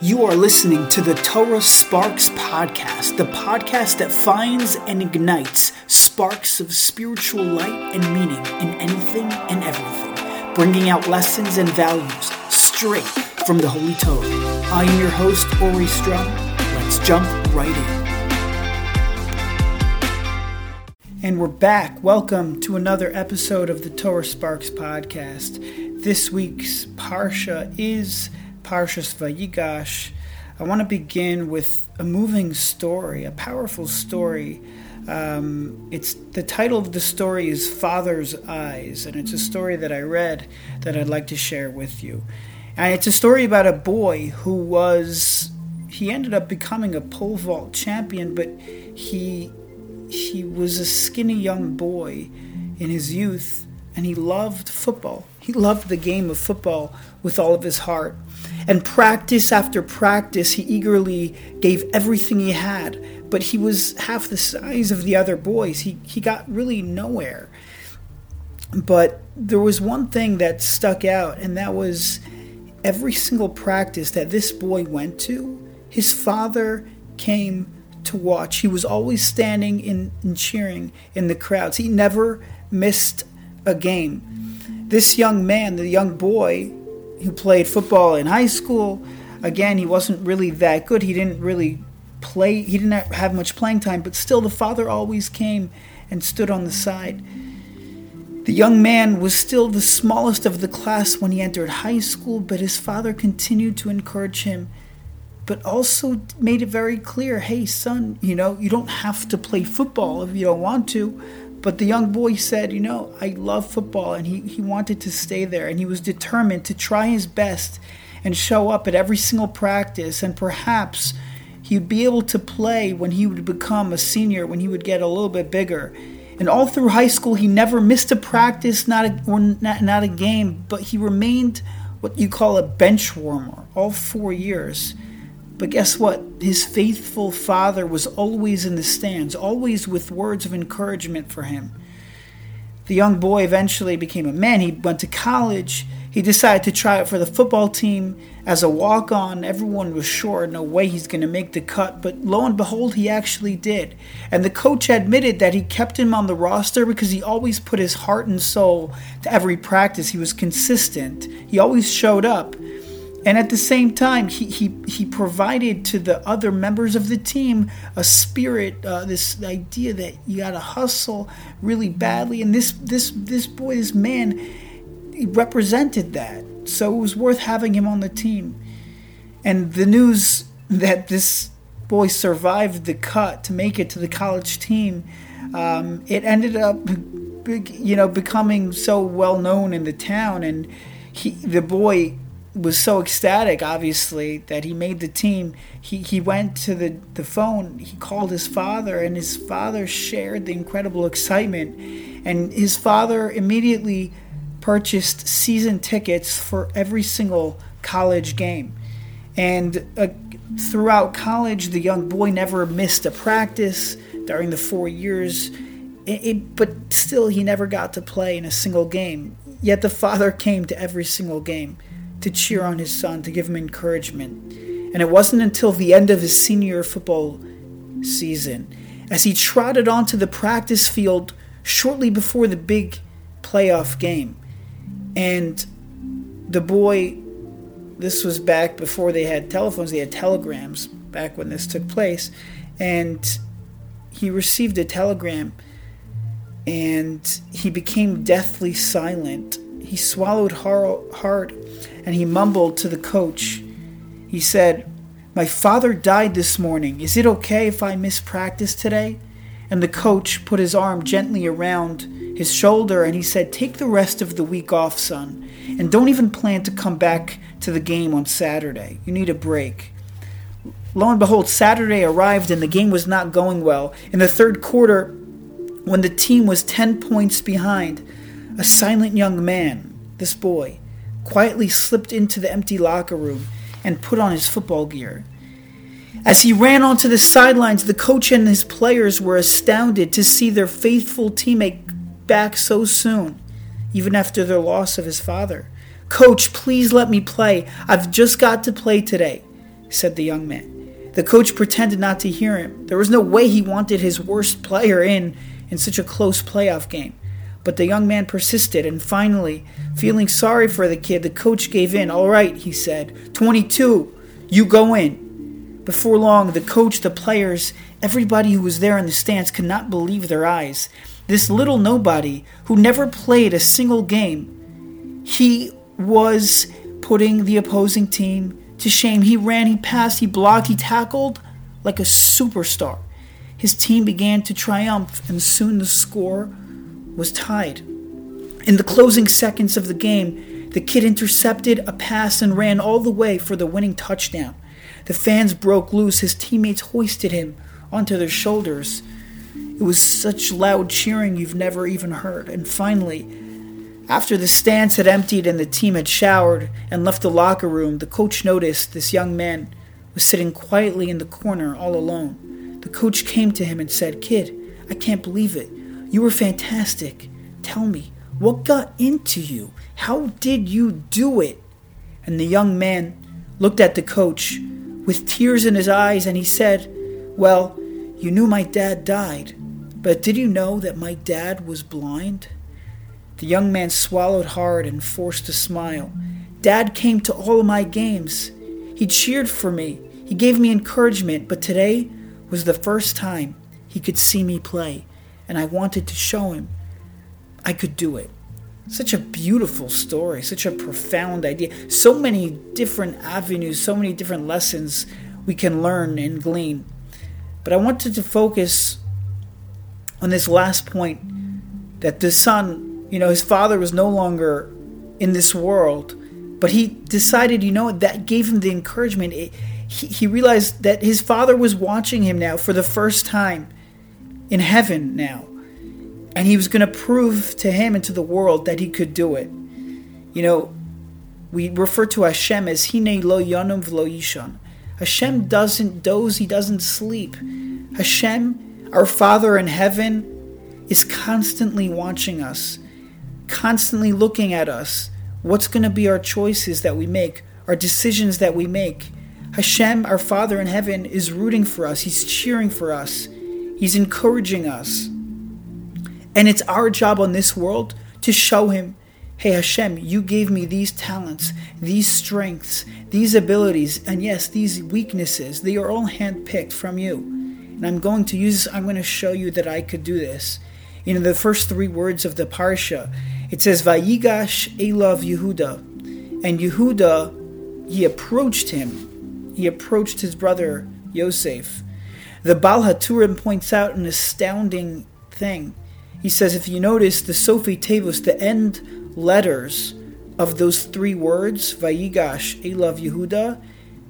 You are listening to the Torah Sparks Podcast, the podcast that finds and ignites sparks of spiritual light and meaning in anything and everything, bringing out lessons and values straight from the Holy Torah. I am your host, Ori Strug. Let's jump right in. And we're back. Welcome to another episode of the Torah Sparks Podcast. This week's Parsha is Parshas Vayigash. I want to begin with a moving story, a powerful story. It's the title of the story is Father's Eyes, and it's a story that I read that I'd like to share with you. And it's a story about a boy who he ended up becoming a pole vault champion, but he was a skinny young boy in his youth, and he loved football. He loved the game of football with all of his heart. And practice after practice, he eagerly gave everything he had. But he was half the size of the other boys. He got really nowhere. But there was one thing that stuck out, and that was every single practice that this boy went to, his father came to watch. He was always standing and cheering in the crowds. He never missed a game. This young man, the young boy who played football in high school, again, he wasn't really that good. He didn't really play. He didn't have much playing time, but still the father always came and stood on the side. The young man was still the smallest of the class when he entered high school, but his father continued to encourage him, but also made it very clear, hey, son, you don't have to play football if you don't want to. But the young boy said, I love football, and he wanted to stay there, and he was determined to try his best and show up at every single practice, and perhaps he'd be able to play when he would become a senior, when he would get a little bit bigger. And all through high school, he never missed a practice, not a game, but he remained what you call a bench warmer all 4 years. But guess what? His faithful father was always in the stands, always with words of encouragement for him. The young boy eventually became a man. He went to college. He decided to try out for the football team as a walk-on. Everyone was sure, no way he's going to make the cut. But lo and behold, he actually did. And the coach admitted that he kept him on the roster because he always put his heart and soul to every practice. He was consistent. He always showed up. And at the same time, he provided to the other members of the team a spirit, this idea that you got to hustle really badly. And this man, he represented that. So it was worth having him on the team. And the news that this boy survived the cut to make it to the college team, it ended up, becoming so well known in the town. And the boy was so ecstatic, obviously, that he made the team. He went to the phone, he called his father, and his father shared the incredible excitement. And his father immediately purchased season tickets for every single college game. And throughout college, the young boy never missed a practice during the 4 years, but still he never got to play in a single game. Yet the father came to every single game to cheer on his son, to give him encouragement. And it wasn't until the end of his senior football season, as he trotted onto the practice field shortly before the big playoff game. And the boy, this was back before they had telephones, they had telegrams back when this took place, and he received a telegram, and he became deathly silent. He swallowed hard, and he mumbled to the coach. He said, "My father died this morning. Is it okay if I miss practice today?" And the coach put his arm gently around his shoulder, and he said, "Take the rest of the week off, son, and don't even plan to come back to the game on Saturday. You need a break." Lo and behold, Saturday arrived, and the game was not going well. In the third quarter, when the team was 10 points behind, a silent young man, this boy, quietly slipped into the empty locker room and put on his football gear. As he ran onto the sidelines, the coach and his players were astounded to see their faithful teammate back so soon, even after their loss of his father. "Coach, please let me play. I've just got to play today." said the young man. The coach pretended not to hear him. There was no way he wanted his worst player in such a close playoff game. But the young man persisted, and finally, feeling sorry for the kid, the coach gave in. "All right," he said, 22, you go in." Before long, the coach, the players, everybody who was there in the stands could not believe their eyes. This little nobody, who never played a single game, he was putting the opposing team to shame. He ran, he passed, he blocked, he tackled like a superstar. His team began to triumph, and soon the score was tied. In the closing seconds of the game, the kid intercepted a pass and ran all the way for the winning touchdown. The fans broke loose. His teammates hoisted him onto their shoulders. It was such loud cheering you've never even heard. And finally, after the stands had emptied and the team had showered and left the locker room, the coach noticed this young man was sitting quietly in the corner all alone. The coach came to him and said, "Kid, I can't believe it. You were fantastic. Tell me, what got into you? How did you do it?" And the young man looked at the coach with tears in his eyes, and he said, "Well, you knew my dad died, but did you know that my dad was blind?" The young man swallowed hard and forced a smile. "Dad came to all of my games. He cheered for me. He gave me encouragement, but today was the first time he could see me play. And I wanted to show him I could do it." Such a beautiful story, such a profound idea. So many different avenues, so many different lessons we can learn and glean. But I wanted to focus on this last point, that the son, his father was no longer in this world, but he decided, that gave him the encouragement. He realized that his father was watching him now for the first time in heaven now, and he was going to prove to him and to the world that he could do it. We refer to Hashem as Hinei Lo Yanum V'lo Yishan. Hashem doesn't doze, he doesn't sleep. Hashem, our Father in heaven, is constantly watching us, constantly looking at us. What's going to be our choices that we make, our decisions that we make? Hashem, our Father in heaven, is rooting for us. He's cheering for us. He's encouraging us. And it's our job on this world to show him, "Hey Hashem, you gave me these talents, these strengths, these abilities, and yes, these weaknesses. They are all handpicked from you. And I'm going to use this. I'm going to show you that I could do this." The first three words of the Parsha, it says, Vayigash Elav Yehuda. And Yehuda, he approached him. He approached his brother Yosef. The Baal HaTurim points out an astounding thing. He says, if you notice, the Sofi Tevos, the end letters of those three words, Vayigash Elav Yehuda,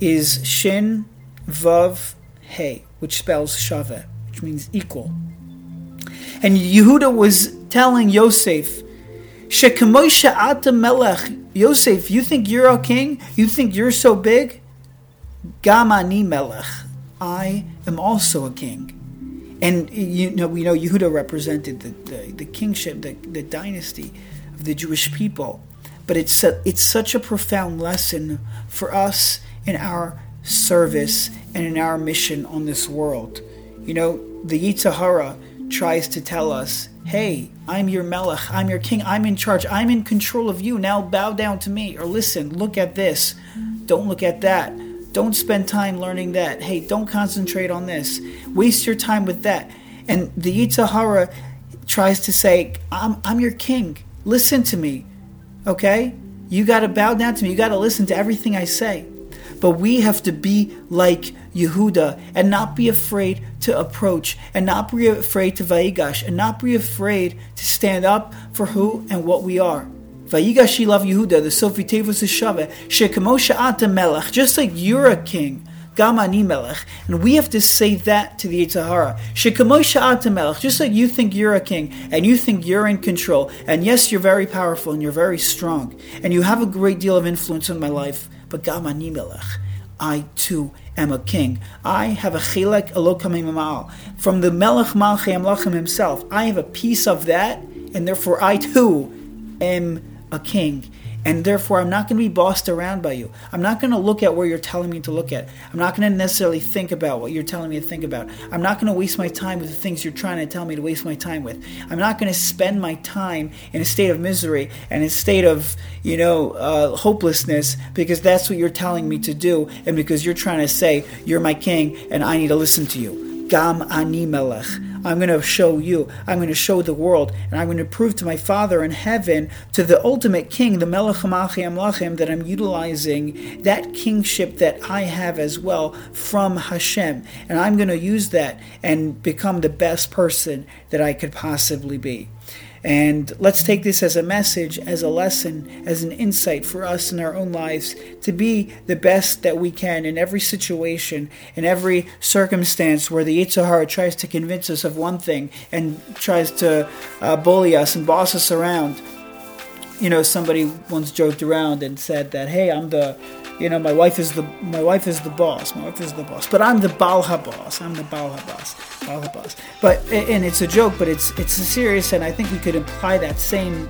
is Shin Vav He, which spells Shaveh, which means equal. And Yehuda was telling Yosef, Shekemoi she'ata melech, Yosef, you think you're a king? You think you're so big? Gam ani melech. I am also a king. And we know Yehuda represented the kingship, the dynasty of the Jewish people. But it's such a profound lesson for us in our service and in our mission on this world. The Yetzer Hara tries to tell us, "Hey, I'm your melech, I'm your king, I'm in charge, I'm in control of you. Now bow down to me," or listen, look at this, don't look at that. Don't spend time learning that. Hey, don't concentrate on this. Waste your time with that. And the Yetzer Hara tries to say, I'm your king. Listen to me, okay? You got to bow down to me. You got to listen to everything I say. But we have to be like Yehuda and not be afraid to approach and not be afraid to Vayigash and not be afraid to stand up for who and what we are. Vayigash Elav Yehuda, the Sofi Tevos is Shaveh, Shekemo she'ata melech, just like you're a king, Gam ani melech. And we have to say that to the Yetzer Hara. Shekemo she'ata melech, just like you think you're a king, and you think you're in control, and yes, you're very powerful, and you're very strong, and you have a great deal of influence on my life, but Gam ani melech, I too am a king. I have a chilek elokam mimal, from the Melech Malchei Melachim himself. I have a piece of that, and therefore I too am a king. And therefore, I'm not going to be bossed around by you. I'm not going to look at where you're telling me to look at. I'm not going to necessarily think about what you're telling me to think about. I'm not going to waste my time with the things you're trying to tell me to waste my time with. I'm not going to spend my time in a state of misery and a state of, hopelessness, because that's what you're telling me to do, and because you're trying to say, you're my king, and I need to listen to you. Gam ani melech. I'm going to show you, I'm going to show the world, and I'm going to prove to my Father in heaven, to the ultimate king, the Melech HaMelachim, that I'm utilizing that kingship that I have as well from Hashem, and I'm going to use that and become the best person that I could possibly be. And let's take this as a message, as a lesson, as an insight for us in our own lives to be the best that we can in every situation, in every circumstance where the Yetzer Hara tries to convince us of one thing and tries to bully us and boss us around. Somebody once joked around and said that, hey, I'm the... My wife is the boss. But I'm the Baal HaBoss. But, and it's a joke, but it's serious, and I think we could imply that same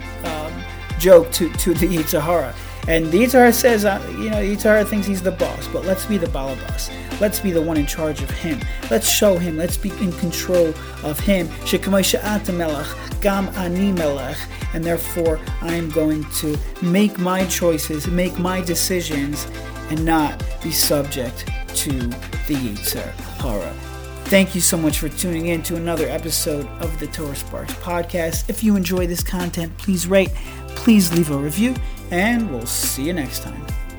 joke to the Yetzer Hara. And the Yetzer Hara says, the Yetzer Hara thinks he's the boss, but let's be the Baal HaBoss. Let's be the one in charge of him. Let's show him. Let's be in control of him. Shekamay she'ata melech, gam ani melech. And therefore, I am going to make my choices, make my decisions, and not be subject to the Yetzer Hara. Thank you so much for tuning in to another episode of the Torah Sparks Podcast. If you enjoy this content, please rate, please leave a review, and we'll see you next time.